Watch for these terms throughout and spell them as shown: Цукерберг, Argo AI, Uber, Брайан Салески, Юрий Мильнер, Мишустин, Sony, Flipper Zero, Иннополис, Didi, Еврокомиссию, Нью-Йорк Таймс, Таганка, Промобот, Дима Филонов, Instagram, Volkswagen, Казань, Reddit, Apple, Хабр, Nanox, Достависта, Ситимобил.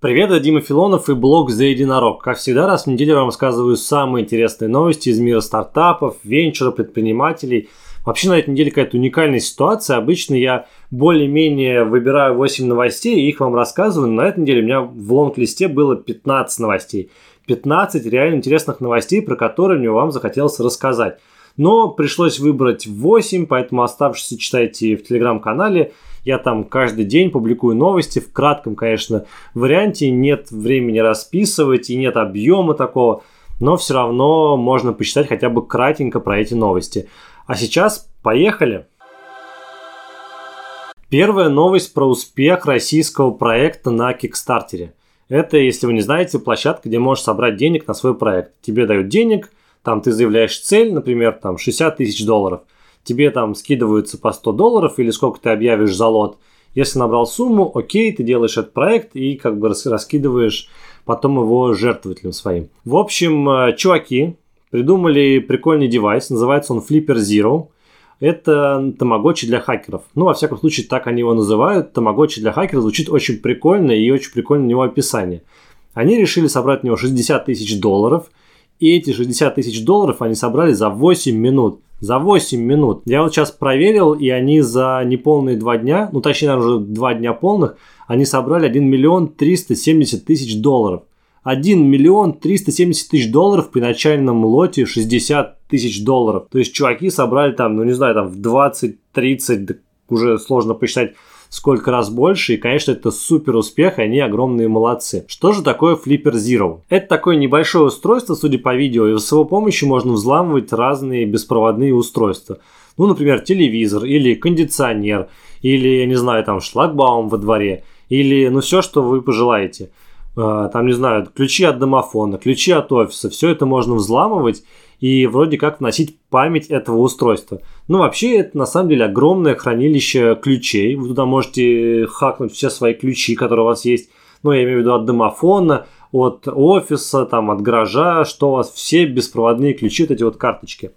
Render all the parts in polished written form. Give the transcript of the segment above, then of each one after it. Привет, я Дима Филонов и блог The Edinorog. Как всегда, раз в неделю вам рассказываю самые интересные новости из мира стартапов, венчура, предпринимателей. Вообще на этой неделе какая-то уникальная ситуация. Обычно я более-менее выбираю 8 новостей и их вам рассказываю. Но на этой неделе у меня в лонг-листе было 15 новостей. 15 реально интересных новостей, про которые мне вам захотелось рассказать. Но пришлось выбрать 8, поэтому оставшиеся читайте в Telegram-канале. Я там каждый день публикую новости в кратком, конечно, варианте. Нет времени расписывать и нет объема такого, но все равно можно почитать хотя бы кратенько про эти новости. А сейчас поехали! Первая новость про успех российского проекта на Kickstarter. Это, если вы не знаете, площадка, где можешь собрать денег на свой проект. Тебе дают денег, там ты заявляешь цель, например, там $60 тысяч. Тебе там скидываются по $100 или сколько ты объявишь за лот. Если набрал сумму, окей, ты делаешь этот проект и как бы раскидываешь потом его жертвователям своим. В общем, чуваки придумали прикольный девайс, называется он Flipper Zero. Это тамагочи для хакеров. Ну, во всяком случае, так они его называют. Тамагочи для хакеров звучит очень прикольно и очень прикольно у него описание. Они решили собрать у него $60 тысяч. И эти $60 тысяч они собрали за 8 минут. За 8 минут. Я вот сейчас проверил, и они за неполные 2 дня, ну точнее, наверное, уже 2 дня полных, они собрали $1 370 000. $1 370 000 при начальном лоте $60 тысяч. То есть чуваки собрали там, ну не знаю, там в 20-30, да уже сложно посчитать, сколько раз больше, и, конечно, это супер успех, и они огромные молодцы. Что же такое Flipper Zero? Это такое небольшое устройство, судя по видео, и с его помощью можно взламывать разные беспроводные устройства. Ну, например, телевизор, или кондиционер, или, я не знаю, там, шлагбаум во дворе, или, ну, все, что вы пожелаете. Там, не знаю, ключи от домофона, ключи от офиса, все это можно взламывать и вроде как вносить память этого устройства. Ну, вообще, это на самом деле огромное хранилище ключей. Вы туда можете хакнуть все свои ключи, которые у вас есть. Ну, я имею в виду от домофона, от офиса, там, от гаража, что у вас все беспроводные ключи, вот эти вот карточки.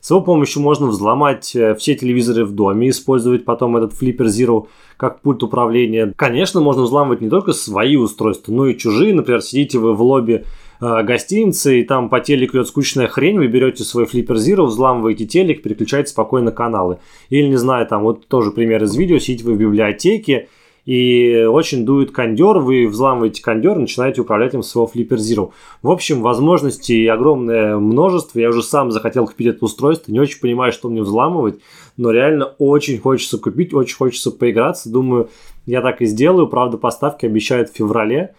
С его помощью можно взломать все телевизоры в доме, использовать потом этот Flipper Zero как пульт управления. Конечно, можно взламывать не только свои устройства, но и чужие. Например, сидите вы в лобби гостиницы, и там по телеку идет скучная хрень, вы берете свой Flipper Zero, взламываете телек, переключаете спокойно каналы. Или, не знаю, там вот тоже пример из видео, сидите вы в библиотеке, и очень дует кондер, вы взламываете кондер, начинаете управлять им своего Flipper Zero. В общем, возможностей огромное множество. Я уже сам захотел купить это устройство, не очень понимаю, что мне взламывать, но реально очень хочется купить, очень хочется поиграться. Думаю, я так и сделаю. Правда, поставки обещают в феврале.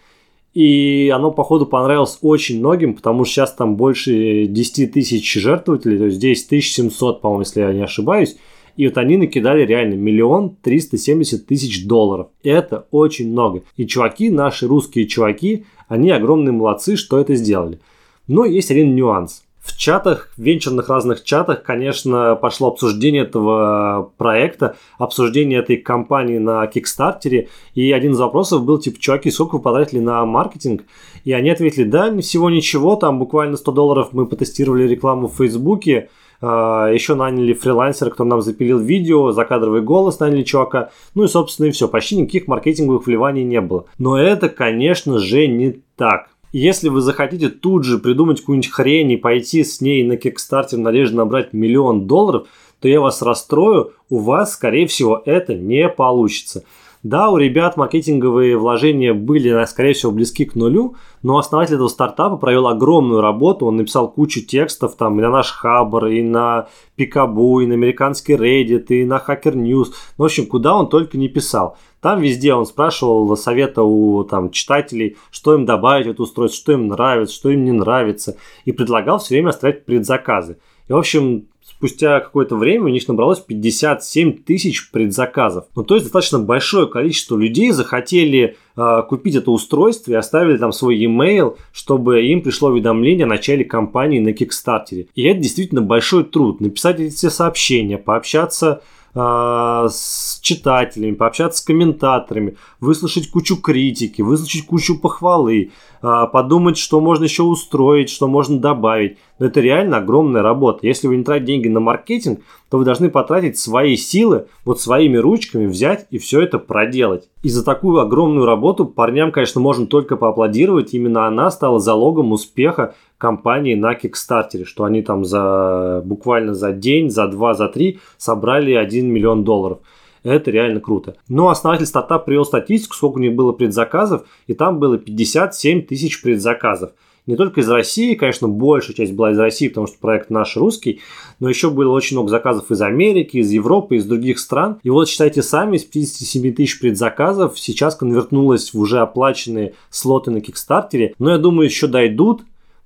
И оно, походу, понравилось очень многим, потому что сейчас там больше 10 тысяч жертвователей, то есть 10 700, по-моему, если я не ошибаюсь. И вот они накидали реально $1 370 000. Это очень много. И чуваки, наши русские чуваки, они огромные молодцы, что это сделали. Но есть один нюанс. В чатах, венчурных разных чатах, конечно, пошло обсуждение этого проекта, обсуждение этой компании на Кикстартере. И один из вопросов был, типа, чуваки, сколько вы потратили на маркетинг? И они ответили, да, всего ничего, там буквально $100 мы потестировали рекламу в Фейсбуке, еще наняли фрилансера, который нам запилил видео, закадровый голос наняли чувака. Ну и, собственно, и все. Почти никаких маркетинговых вливаний не было. Но это, конечно же, не так. Если вы захотите тут же придумать какую-нибудь хрень и пойти с ней на Kickstarter в надежде набрать $1 000 000, то я вас расстрою, у вас, скорее всего, это не получится. Да, у ребят маркетинговые вложения были, скорее всего, близки к нулю, но основатель этого стартапа провел огромную работу, он написал кучу текстов там и на наш Хабр, и на Пикабу, и на американский Reddit, и на Hacker News, ну, в общем, куда он только не писал. Там везде он спрашивал совета у там, читателей, что им добавить в это устройство, что им нравится, что им не нравится, и предлагал все время оставлять предзаказы. И, в общем, спустя какое-то время у них набралось 57 тысяч предзаказов. Ну, то есть, достаточно большое количество людей захотели купить это устройство и оставили там свой e-mail, чтобы им пришло уведомление о начале кампании на Kickstarter. И это действительно большой труд. Написать эти все сообщения, пообщаться с читателями, пообщаться с комментаторами, выслушать кучу критики, выслушать кучу похвалы, подумать, что можно еще устроить, что можно добавить. Но это реально огромная работа. Если вы не тратите деньги на маркетинг, то вы должны потратить свои силы, вот своими ручками взять и все это проделать. И за такую огромную работу парням, конечно, можно только поаплодировать. Именно она стала залогом успеха компании на Kickstarter, что они там буквально за день, за два, за три собрали 1 миллион долларов. Это реально круто. Но основатель стартапа привел статистику, сколько у них было предзаказов, и там было 57 тысяч предзаказов. Не только из России, конечно, большая часть была из России, потому что проект наш русский, но еще было очень много заказов из Америки, из Европы, из других стран. И вот считайте сами, из 57 тысяч предзаказов сейчас конвертнулось в уже оплаченные слоты на Кикстартере. Но я думаю, еще дойдут.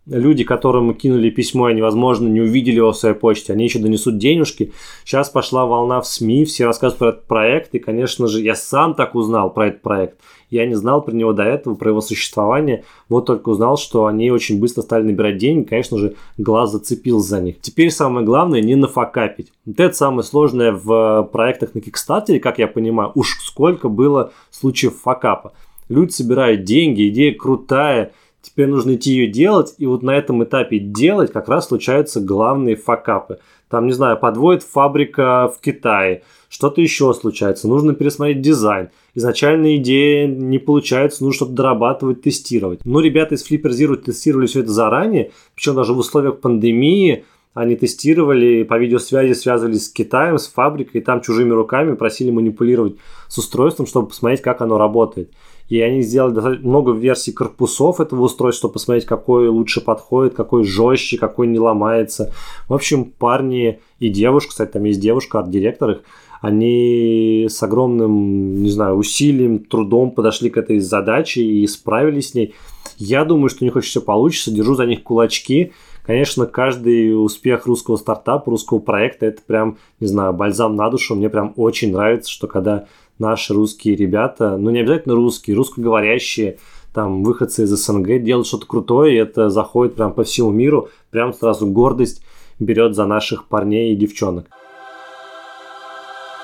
Люди, которым кинули письмо, они, возможно, не увидели его в своей почте. Они еще донесут денежки. Сейчас пошла волна в СМИ, все рассказывают про этот проект. И, конечно же, я сам так узнал про этот проект. Я не знал про него до этого, про его существование. Вот только узнал, что они очень быстро стали набирать деньги. Конечно же, глаз зацепился за них. Теперь самое главное — не нафакапить. Вот это самое сложное в проектах на Kickstarter, как я понимаю. Уж сколько было случаев факапа. Люди собирают деньги, идея крутая. Теперь нужно идти ее делать, и вот на этом этапе делать как раз случаются главные факапы. Там, не знаю, подводит фабрика в Китае, что-то еще случается, нужно пересмотреть дизайн. Изначальная идея не получается, нужно что-то дорабатывать, тестировать. Но ребята из Flipper Zero тестировали все это заранее, причем даже в условиях пандемии они тестировали, по видеосвязи связывались с Китаем, с фабрикой, и там чужими руками просили манипулировать с устройством, чтобы посмотреть, как оно работает. И они сделали много версий корпусов этого устройства, чтобы посмотреть, какой лучше подходит, какой жестче, какой не ломается. В общем, парни и девушка, кстати, там есть девушка, арт-директор их, они с огромным, не знаю, усилием, трудом подошли к этой задаче и справились с ней. Я думаю, что у них очень все получится, держу за них кулачки. Конечно, каждый успех русского стартапа, русского проекта, это прям, не знаю, бальзам на душу. Мне прям очень нравится, что когда наши русские ребята, ну не обязательно русские, русскоговорящие, там, выходцы из СНГ делают что-то крутое, и это заходит прям по всему миру, прям сразу гордость берет за наших парней и девчонок.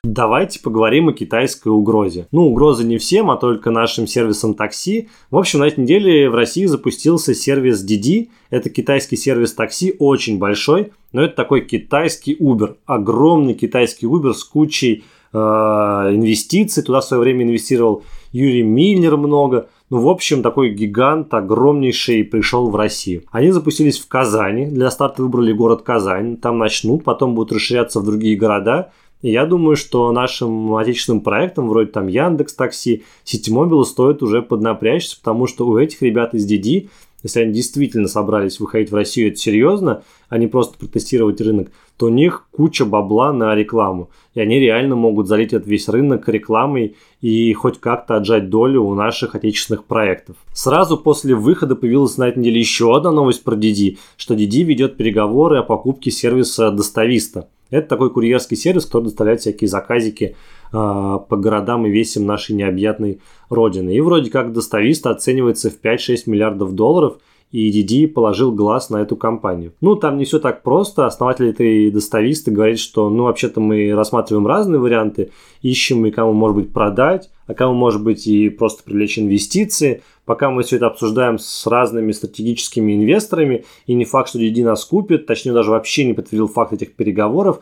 Давайте поговорим о китайской угрозе. Ну, угроза не всем, а только нашим сервисам такси. В общем, на этой неделе в России запустился сервис Didi. Это китайский сервис такси, очень большой, но это такой китайский Uber. Огромный китайский Uber с кучей инвестиций. Туда в свое время инвестировал Юрий Мильнер много. Ну, в общем, такой гигант огромнейший пришел в Россию. Они запустились в Казани. Для старта выбрали город Казань. Там начнут, потом будут расширяться в другие города. И я думаю, что нашим отечественным проектам, вроде там Яндекс.Такси, Ситимобилу, стоит уже поднапрячься, потому что у этих ребят из Didi, если они действительно собрались выходить в Россию, это серьезно, а не просто протестировать рынок, то у них куча бабла на рекламу. И они реально могут залить этот весь рынок рекламой и хоть как-то отжать долю у наших отечественных проектов. Сразу после выхода появилась на этой неделе еще одна новость про Didi, что Didi ведет переговоры о покупке сервиса Достависта. Это такой курьерский сервис, который доставляет всякие заказики по городам и весям нашей необъятной родины. И вроде как Достависта оценивается в 5-6 миллиардов долларов, и Didi положил глаз на эту компанию. Ну, там не все так просто. Основатель этой Достависты говорит, что, ну, вообще-то мы рассматриваем разные варианты, ищем и кому, может быть, продать, а кому, может быть, и просто привлечь инвестиции. Пока мы все это обсуждаем с разными стратегическими инвесторами, и не факт, что Didi нас купит, точнее, даже вообще не подтвердил факт этих переговоров.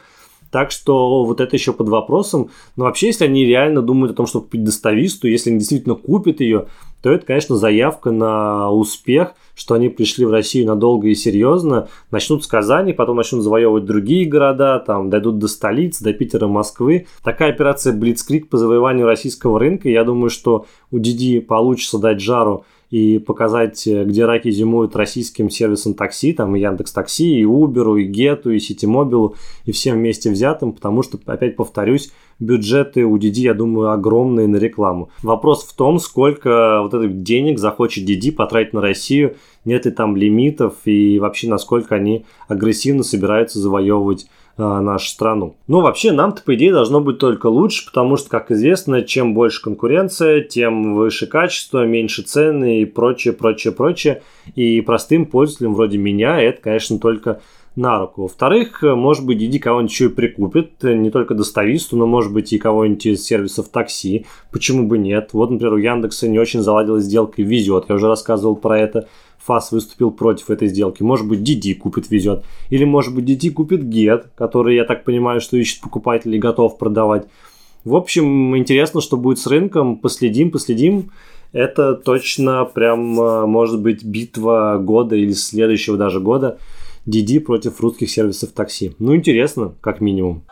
Так что вот это еще под вопросом. Но вообще, если они реально думают о том, чтобы купить Достависту, если они действительно купят ее, то это, конечно, заявка на успех, что они пришли в Россию надолго и серьезно, начнут с Казани, потом начнут завоевывать другие города, там дойдут до столиц, до Питера, Москвы. Такая операция «Блицкриг» по завоеванию российского рынка. Я думаю, что у Didi получится дать жару и показать, где раки зимуют, российским сервисам такси, там и Яндекс.Такси, и Uber, и Гету, и Ситимобилу, и всем вместе взятым, потому что, опять повторюсь, бюджеты у Didi, я думаю, огромные на рекламу. Вопрос в том, сколько вот этих денег захочет Didi потратить на Россию, нет ли там лимитов и вообще насколько они агрессивно собираются завоевывать нашу страну. Но вообще нам-то, по идее, должно быть только лучше, потому что, как известно, чем больше конкуренция, тем выше качество, меньше цены и прочее. И простым пользователям вроде меня это, конечно, только на руку. Во-вторых, может быть, Didi кого-нибудь еще и прикупит, не только Достависту, но, может быть, и кого-нибудь из сервисов такси. Почему бы нет? Вот, например, у Яндекса не очень заладилась сделка и везет. Я уже рассказывал про это. ФАС выступил против этой сделки. Может быть, Didi купит, везет. Или, может быть, Didi купит Get, который, я так понимаю, что ищет покупателей и готов продавать. В общем, интересно, что будет с рынком. Последим. Это точно прям, может быть, битва года или следующего даже года. Didi против русских сервисов такси. Ну, интересно, как минимум.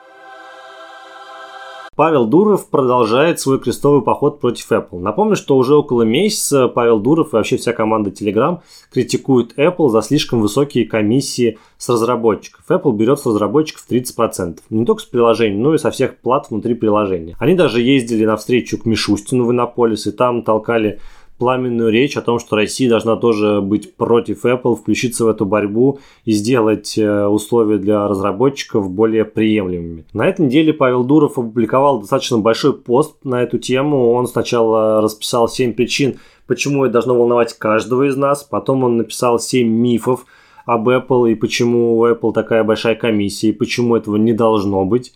Павел Дуров продолжает свой крестовый поход против Apple. Напомню, что уже около месяца Павел Дуров и вообще вся команда Telegram критикует Apple за слишком высокие комиссии с разработчиков. Apple берет с разработчиков 30%. Не только с приложений, но и со всех плат внутри приложения. Они даже ездили навстречу к Мишустину в Иннополис и там толкали пламенную речь о том, что Россия должна тоже быть против Apple, включиться в эту борьбу и сделать условия для разработчиков более приемлемыми. На этой неделе Павел Дуров опубликовал достаточно большой пост на эту тему. Он сначала расписал 7 причин, почему это должно волновать каждого из нас. Потом он написал 7 мифов об Apple и почему у Apple такая большая комиссия, и почему этого не должно быть.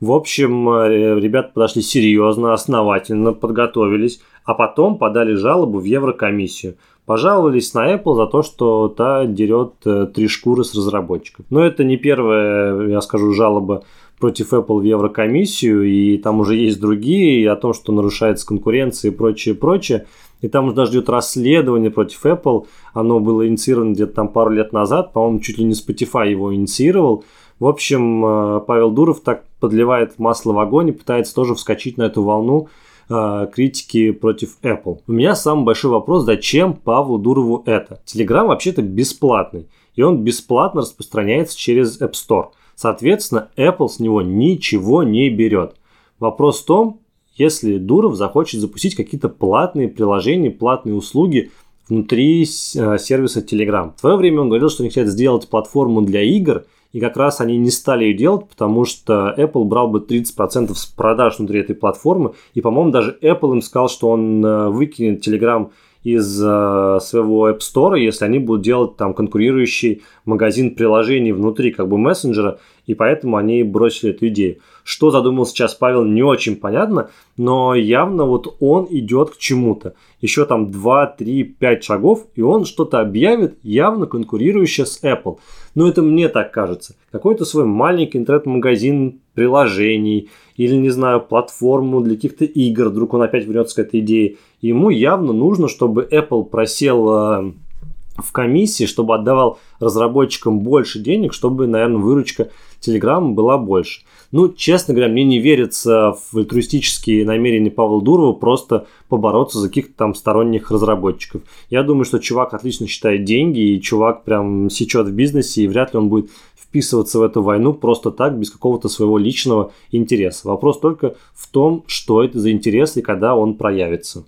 В общем, ребята подошли серьезно, основательно, подготовились, а потом подали жалобу в Еврокомиссию. Пожаловались на Apple за то, что та дерет три шкуры с разработчиков. Но это не первая, я скажу, жалоба против Apple в Еврокомиссию, и там уже есть другие, о том, что нарушается конкуренция и прочее. И там уже даже идет расследование против Apple. Оно было инициировано где-то там пару лет назад, по-моему, чуть ли не Spotify его инициировал. В общем, Павел Дуров так подливает масло в огонь и пытается тоже вскочить на эту волну критики против Apple. У меня самый большой вопрос, зачем Павлу Дурову это? Telegram вообще-то бесплатный, и он бесплатно распространяется через App Store. Соответственно, Apple с него ничего не берет. Вопрос в том, если Дуров захочет запустить какие-то платные приложения, платные услуги внутри сервиса Telegram. В свое время он говорил, что они хотят сделать платформу для игр, и как раз они не стали ее делать, потому что Apple брал бы 30% с продаж внутри этой платформы. И, по-моему, даже Apple им сказал, что он выкинет Telegram из своего App Store, если они будут делать там конкурирующий магазин приложений внутри как бы мессенджера, и поэтому они бросили эту идею. Что задумал сейчас Павел, не очень понятно, но явно вот он идет к чему-то. Еще там 2, 3, 5 шагов, и он что-то объявит, явно конкурирующее с Apple. Но это мне так кажется. Какой-то свой маленький интернет-магазин приложений или, не знаю, платформу для каких-то игр, вдруг он опять вернется к этой идее. Ему явно нужно, чтобы Apple просел в комиссии, чтобы отдавал разработчикам больше денег, чтобы, наверное, выручка Telegram была больше. Ну, честно говоря, мне не верится в альтруистические намерения Павла Дурова просто побороться за каких-то там сторонних разработчиков. Я думаю, что чувак отлично считает деньги, и чувак прям сечет в бизнесе, и вряд ли он будет вписываться в эту войну просто так, без какого-то своего личного интереса. Вопрос только в том, что это за интерес и когда он проявится.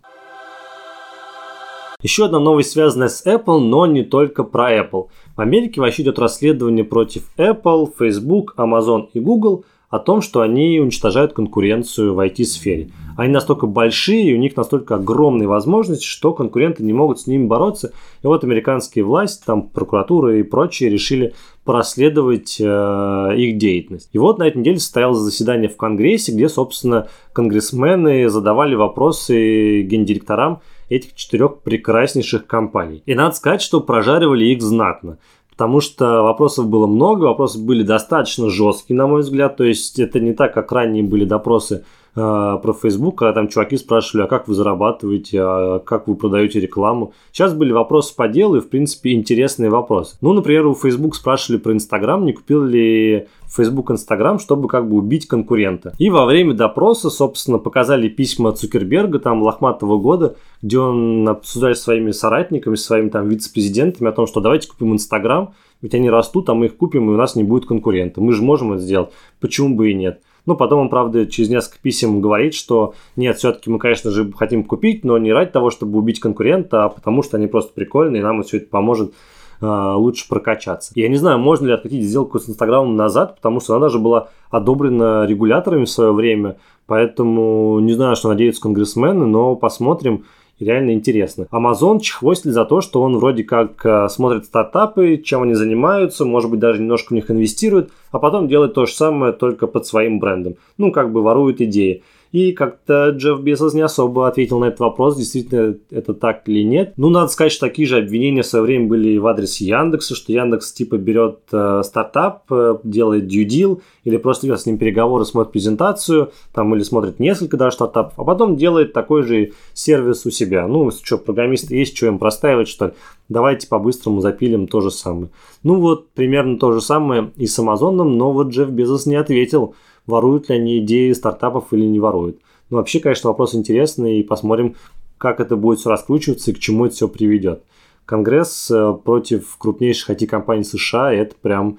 Еще одна новость, связанная с Apple, но не только про Apple. В Америке вообще идет расследование против Apple, Facebook, Amazon и Google о том, что они уничтожают конкуренцию в IT-сфере. Они настолько большие, и у них настолько огромные возможности, что конкуренты не могут с ними бороться. И вот американские власти, там прокуратура и прочие решили расследовать их деятельность. И вот на этой неделе состоялось заседание в Конгрессе, где, собственно, конгрессмены задавали вопросы гендиректорам этих 4 прекраснейших компаний. И надо сказать, что прожаривали их знатно. Потому что вопросов было много, вопросы были достаточно жесткие, на мой взгляд. То есть это не так, как ранее были допросы про Facebook, когда там чуваки спрашивали, а как вы зарабатываете, а как вы продаете рекламу. Сейчас были вопросы по делу и, в принципе, интересные вопросы. Ну, например, у Facebook спрашивали про Instagram, не купил ли Facebook Instagram, чтобы как бы убить конкурента. И во время допроса, собственно, показали письма Цукерберга, там, лохматого года, где он обсуждал со своими соратниками, со своими там вице-президентами о том, что давайте купим Instagram, ведь они растут, а мы их купим, и у нас не будет конкурента. Мы же можем это сделать, почему бы и нет. Но потом он, правда, через несколько писем говорит, что нет, все-таки мы, конечно же, хотим купить, но не ради того, чтобы убить конкурента, а потому что они просто прикольные, и нам все это поможет лучше прокачаться. Я не знаю, можно ли откатить сделку с Инстаграмом назад, потому что она даже была одобрена регуляторами в свое время, поэтому не знаю, что надеются конгрессмены, но посмотрим, реально интересно. Amazon чехвостили за то, что он вроде как смотрит стартапы, чем они занимаются, может быть, даже немножко в них инвестирует, а потом делает то же самое, только под своим брендом. Ну, как бы ворует идеи. И как-то Джефф Безос не особо ответил на этот вопрос, действительно это так или нет. Ну, надо сказать, что такие же обвинения в свое время были в адрес Яндекса, что Яндекс типа берет стартап, делает due deal, или просто ведет с ним переговоры, смотрит презентацию, там, или смотрит несколько даже стартапов, а потом делает такой же сервис у себя. Ну, что, программисты есть, что им простаивать, что ли? Давайте по-быстрому запилим то же самое. Ну, вот примерно то же самое и с Амазоном, но вот Джефф Безос не ответил, воруют ли они идеи стартапов или не воруют. Ну, вообще, конечно, вопрос интересный, и посмотрим, как это будет все раскручиваться и к чему это все приведет. Конгресс против крупнейших IT-компаний США – это прям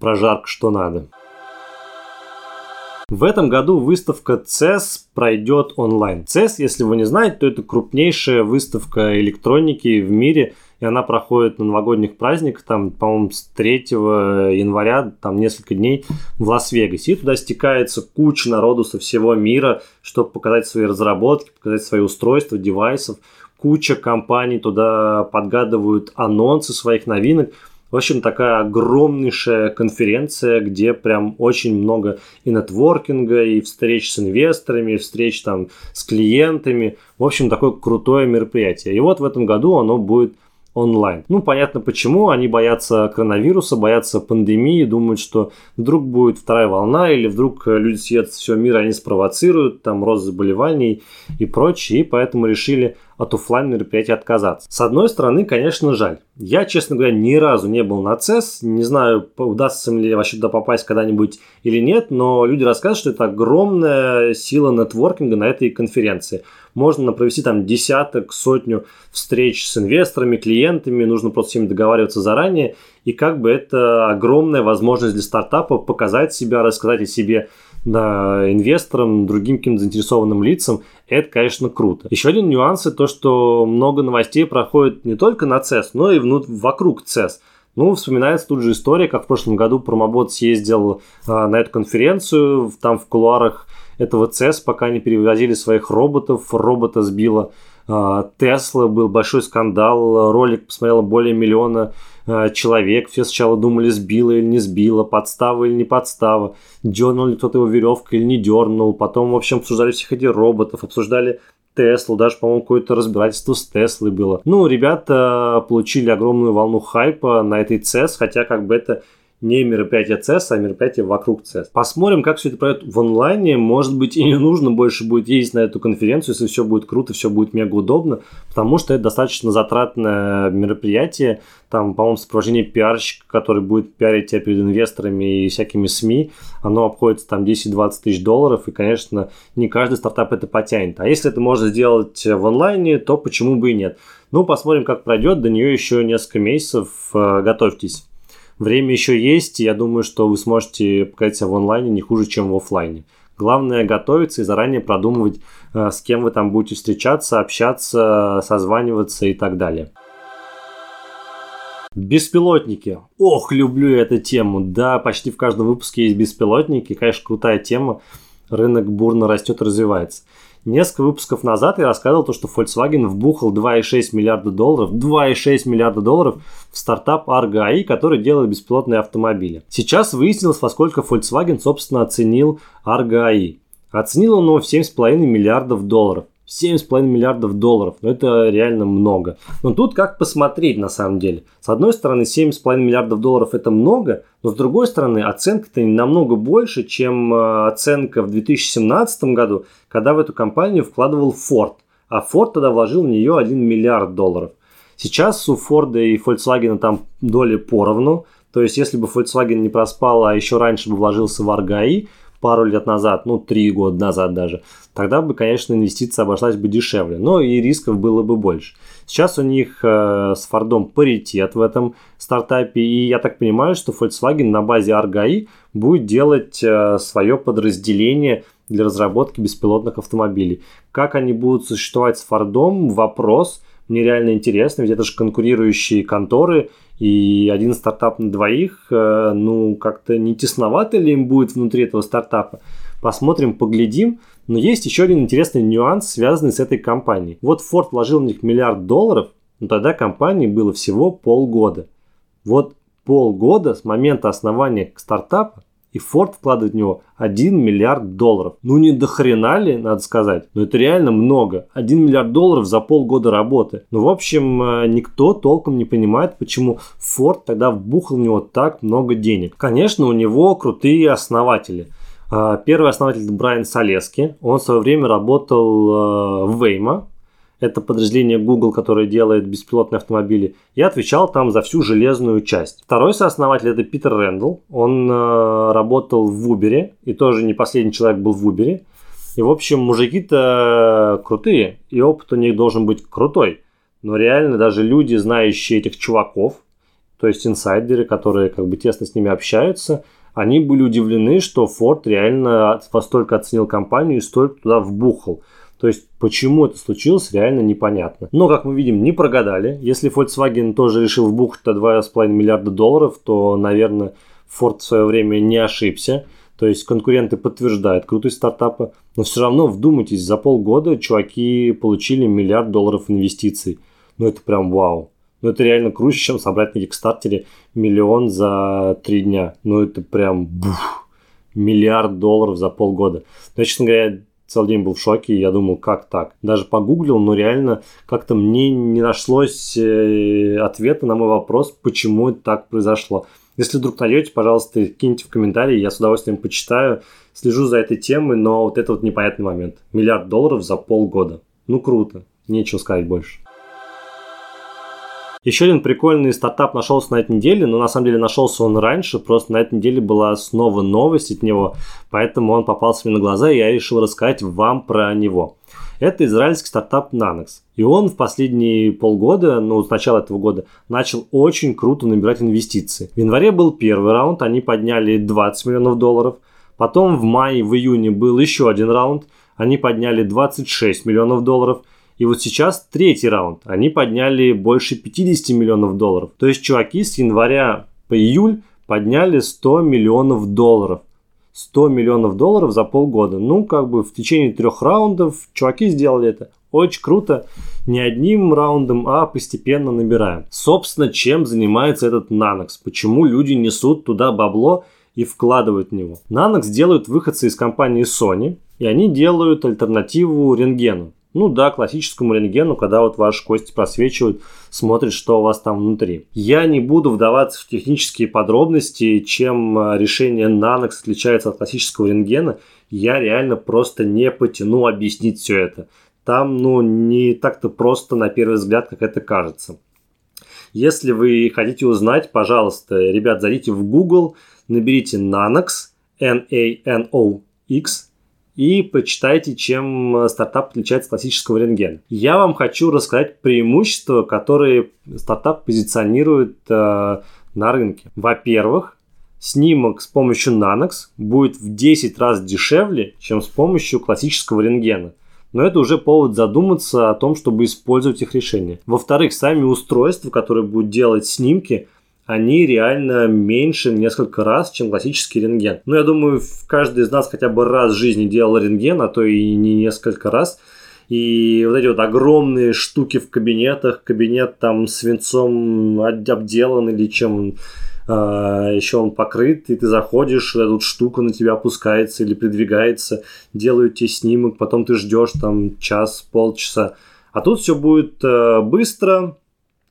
прожарка, что надо. В этом году выставка CES пройдет онлайн. CES, если вы не знаете, то это крупнейшая выставка электроники в мире, и она проходит на новогодних праздниках, там, по-моему, с 3 января, там, несколько дней в Лас-Вегасе. И туда стекается куча народу со всего мира, чтобы показать свои разработки, показать свои устройства, девайсов. Куча компаний туда подгадывают анонсы своих новинок. В общем, такая огромнейшая конференция, где прям очень много и нетворкинга, и встреч с инвесторами, и встреч там с клиентами. В общем, такое крутое мероприятие. И вот в этом году оно будет онлайн. Ну, понятно почему. Они боятся коронавируса, боятся пандемии, думают, что вдруг будет вторая волна, или вдруг люди съедят все мир, они спровоцируют, там, рост заболеваний и прочее, и поэтому решили от офлайн мероприятий отказаться. С одной стороны, конечно, жаль. Я, честно говоря, ни разу не был на CES, не знаю, удастся мне вообще туда попасть когда-нибудь или нет, но люди рассказывают, что это огромная сила нетворкинга на этой конференции. Можно провести там десяток, сотню встреч с инвесторами, клиентами, нужно просто с ними договариваться заранее, и как бы это огромная возможность для стартапа показать себя, рассказать о себе инвесторам, другим каким-то заинтересованным лицам. Это, конечно, круто. Еще один нюанс – это то, что много новостей проходит не только на CES, но и вокруг CES. Ну, вспоминается тут же история, как в прошлом году Промобот съездил на эту конференцию, там в кулуарах этого CES, пока они перевозили своих роботов, робота сбила Тесла, был большой скандал, ролик посмотрело более 1 миллиона человек, все сначала думали, сбила или не сбила, подстава или не подстава, дернул ли кто-то его веревкой или не дернул, потом, в общем, обсуждали всех этих роботов, обсуждали Теслу, даже, по-моему, какое-то разбирательство с Теслой было. Ну, ребята получили огромную волну хайпа на этой CES, хотя как бы это не мероприятие CES, а мероприятие вокруг CES. Посмотрим, как все это пройдет в онлайне. Может быть, и не нужно больше будет ездить на эту конференцию, если все будет круто, все будет мега удобно, потому что это достаточно затратное мероприятие. Там, по-моему, сопровождение пиарщика, который будет пиарить тебя перед инвесторами и всякими СМИ, оно обходится там 10-20 тысяч долларов, и, конечно, не каждый стартап это потянет. А если это можно сделать в онлайне, то почему бы и нет? Ну, посмотрим, как пройдет. До нее еще несколько месяцев. Готовьтесь. Время еще есть, и я думаю, что вы сможете показать себя в онлайне не хуже, чем в офлайне. Главное готовиться и заранее продумывать, с кем вы там будете встречаться, общаться, созваниваться и так далее. Беспилотники. Ох, люблю эту тему. Да, почти в каждом выпуске есть беспилотники. Конечно, крутая тема. Рынок бурно растет и развивается. Несколько выпусков назад я рассказывал то, что Volkswagen вбухал $2,6 миллиарда в стартап Argo AI, который делает беспилотные автомобили. Сейчас выяснилось, во сколько Volkswagen, собственно, оценил Argo AI. Оценил он его в $7,5 миллиардов. $7,5 миллиардов, но это реально много. Но тут как посмотреть на самом деле. С одной стороны, $7,5 миллиардов это много, но с другой стороны, оценка-то намного больше, чем оценка в 2017 году, когда в эту компанию вкладывал Ford. А Ford тогда вложил в нее $1 миллиард. Сейчас у Ford и Volkswagen там доли поровну. То есть, если бы Volkswagen не проспал, а еще раньше бы вложился в Argo AI, пару лет назад, 3 года назад даже, тогда бы, конечно, инвестиция обошлась бы дешевле, но и рисков было бы больше. Сейчас у них с Фордом паритет в этом стартапе, и я так понимаю, что Volkswagen на базе Argo AI будет делать свое подразделение для разработки беспилотных автомобилей. Как они будут существовать с Фордом, вопрос. Мне реально интересно, ведь это же конкурирующие конторы, и один стартап на двоих, как-то не тесновато ли им будет внутри этого стартапа? Посмотрим, поглядим. Но есть еще один интересный нюанс, связанный с этой компанией. Вот Ford вложил в них $1 миллиард, но тогда компании было всего полгода. Вот полгода с момента основания стартапа и Ford вкладывает в него $1 миллиард. Ну не до хрена ли, надо сказать, но это реально много. $1 миллиард за полгода работы. Ну, в общем, никто толком не понимает, почему Ford тогда вбухал в него так много денег. Конечно, у него крутые основатели. Первый основатель — Брайан Салески. Он в свое время работал в Веймо. Это подразделение Google, которое делает беспилотные автомобили. Я отвечал там за всю железную часть. Второй сооснователь — это Питер Рэндл. Он работал в Uber. И тоже не последний человек был в Uber. И, в общем, мужики-то крутые. И опыт у них должен быть крутой. Но реально даже люди, знающие этих чуваков, то есть инсайдеры, которые как бы тесно с ними общаются, они были удивлены, что Ford реально настолько оценил компанию и столько туда вбухал. То есть, почему это случилось, реально непонятно. Но, как мы видим, не прогадали. Если Volkswagen тоже решил вбухать-то $2,5 миллиарда, то, наверное, Ford в свое время не ошибся. То есть, конкуренты подтверждают крутость стартапа. Но все равно, вдумайтесь, за полгода чуваки получили $1 миллиард инвестиций. Ну, это прям вау. Ну, это реально круче, чем собрать на Kickstarter миллион за 3 дня. Ну, это прям $1 миллиард за полгода. Но, честно говоря, целый день был в шоке, я думал, как так? Даже погуглил, но реально как-то мне не нашлось ответа на мой вопрос, почему это так произошло. Если вдруг найдете, пожалуйста, киньте в комментарии, я с удовольствием почитаю, слежу за этой темой, но вот это вот непонятный момент. $1 миллиард за полгода. Ну круто, нечего сказать больше. Еще один прикольный стартап нашелся на этой неделе, но на самом деле нашелся он раньше, просто на этой неделе была снова новость от него, поэтому он попался мне на глаза, и я решил рассказать вам про него. Это израильский стартап Nanox, и он в последние полгода, ну с начала этого года, начал очень круто набирать инвестиции. В январе был первый раунд, они подняли $20 миллионов, потом в мае, в июне был еще один раунд, они подняли $26 миллионов, и вот сейчас третий раунд. Они подняли больше $50 миллионов. То есть чуваки с января по июль подняли $100 миллионов. $100 миллионов за полгода. Ну, как бы в течение 3 раундов чуваки сделали это. Очень круто. Не одним раундом, а постепенно набираем. Собственно, чем занимается этот Nanox? Почему люди несут туда бабло и вкладывают в него? Nanox делают выходцы из компании Sony. И они делают альтернативу рентгену. Ну да, классическому рентгену, когда вот ваши кости просвечивают, смотрят, что у вас там внутри. Я не буду вдаваться в технические подробности, чем решение Nanox отличается от классического рентгена. Я реально просто не потяну объяснить все это. Там, ну, не так-то просто на первый взгляд, как это кажется. Если вы хотите узнать, пожалуйста, ребят, зайдите в Google, наберите Nanox, Nanox, и почитайте, чем стартап отличается от классического рентгена. Я вам хочу рассказать преимущества, которые стартап позиционирует на рынке. Во-первых, снимок с помощью Nanox будет в 10 раз дешевле, чем с помощью классического рентгена. Но это уже повод задуматься о том, чтобы использовать их решение. Во-вторых, сами устройства, которые будут делать снимки, они реально меньше в несколько раз, чем классический рентген. Ну, я думаю, каждый из нас хотя бы раз в жизни делал рентген, а то и не несколько раз. И вот эти вот огромные штуки в кабинетах, кабинет там свинцом обделан или чем еще он покрыт, и ты заходишь, эта вот штука на тебя опускается или придвигается, делают тебе снимок, потом ты ждешь там час, полчаса. А тут все будет быстро,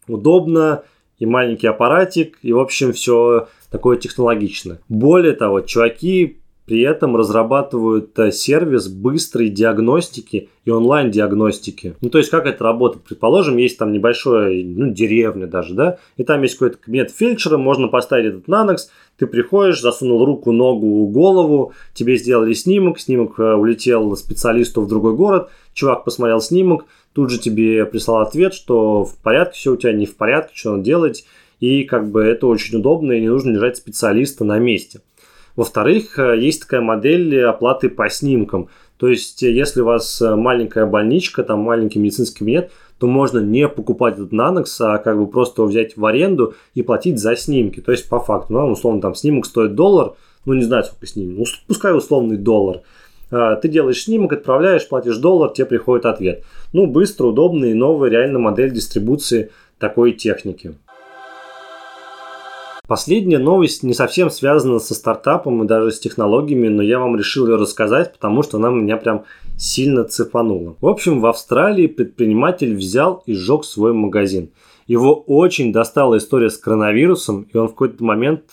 удобно, и маленький аппаратик, и, в общем, все такое технологичное. Более того, чуваки при этом разрабатывают сервис быстрой диагностики и онлайн-диагностики. Ну, то есть, как это работает? Предположим, есть там небольшая, деревня даже, да, и там есть какой-то кабинет фельдшера, можно поставить этот Nanox, ты приходишь, засунул руку, ногу, голову, тебе сделали снимок улетел специалисту в другой город, чувак посмотрел снимок, тут же тебе прислал ответ, что в порядке все у тебя, не в порядке, что надо делать, и как бы это очень удобно, и не нужно держать специалиста на месте. Во-вторых, есть такая модель оплаты по снимкам. То есть, если у вас маленькая больничка, там маленький медицинский кабинет, то можно не покупать этот Nanox, а как бы просто его взять в аренду и платить за снимки. То есть, по факту, ну, условно, там снимок стоит $1, ну, не знаю, сколько снимок, пускай условный $1. Ты делаешь снимок, отправляешь, платишь $, тебе приходит ответ. Ну, быстро, удобно и новая реально модель дистрибуции такой техники. Последняя новость не совсем связана со стартапом и даже с технологиями, но я вам решил ее рассказать, потому что она меня прям сильно цепанула. В общем, в Австралии предприниматель взял и сжег свой магазин. Его очень достала история с коронавирусом, и он в какой-то момент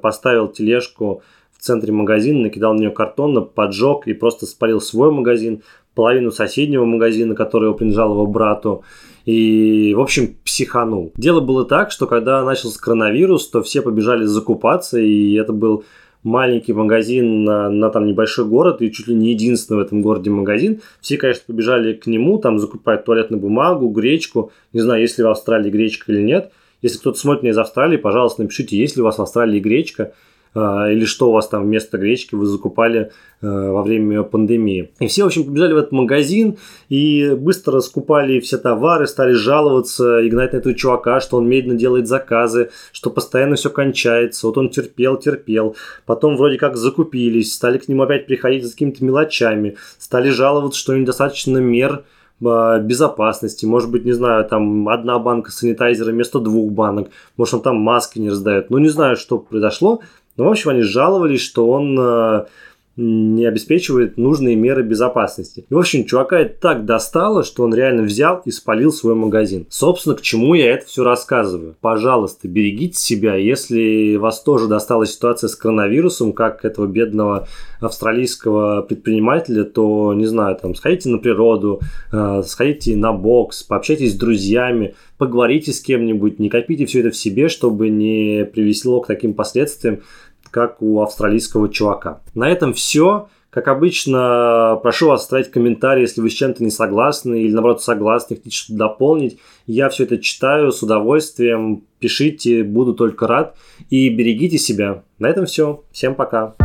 поставил тележку в центре магазина, накидал на нее картон, поджег и просто спалил свой магазин, половину соседнего магазина, который принадлежал его брату. И, в общем, психанул. Дело было так, что когда начался коронавирус, то все побежали закупаться, и это был маленький магазин на там небольшой город, и чуть ли не единственный в этом городе магазин. Все, конечно, побежали к нему, там закупают туалетную бумагу, гречку. Не знаю, есть ли в Австралии гречка или нет. Если кто-то смотрит меня из Австралии, пожалуйста, напишите, есть ли у вас в Австралии гречка, или что у вас там вместо гречки вы закупали во время пандемии. И все, в общем, побежали в этот магазин и быстро раскупали все товары, стали жаловаться и гнать на этого чувака, что он медленно делает заказы, что постоянно все кончается. Вот он терпел. Потом вроде как закупились, стали к нему опять приходить с какими-то мелочами, стали жаловаться, что им недостаточно мер безопасности. Может быть, не знаю, там одна банка санитайзера вместо двух банок. Может, он там маски не раздает. Ну, не знаю, что произошло. Ну, в общем, они жаловались, что он не обеспечивает нужные меры безопасности. И, в общем, чувака это так достало, что он реально взял и спалил свой магазин. Собственно, к чему я это все рассказываю. Пожалуйста, берегите себя, если вас тоже достала ситуация с коронавирусом, как этого бедного австралийского предпринимателя, то, не знаю, там, сходите на природу, сходите на бокс, пообщайтесь с друзьями, поговорите с кем-нибудь, не копите все это в себе, чтобы не привело к таким последствиям, как у австралийского чувака. На этом все. Как обычно, прошу вас оставить комментарии, если вы с чем-то не согласны или, наоборот, согласны, хотите что-то дополнить. Я все это читаю с удовольствием. Пишите, буду только рад. И берегите себя. На этом все. Всем пока.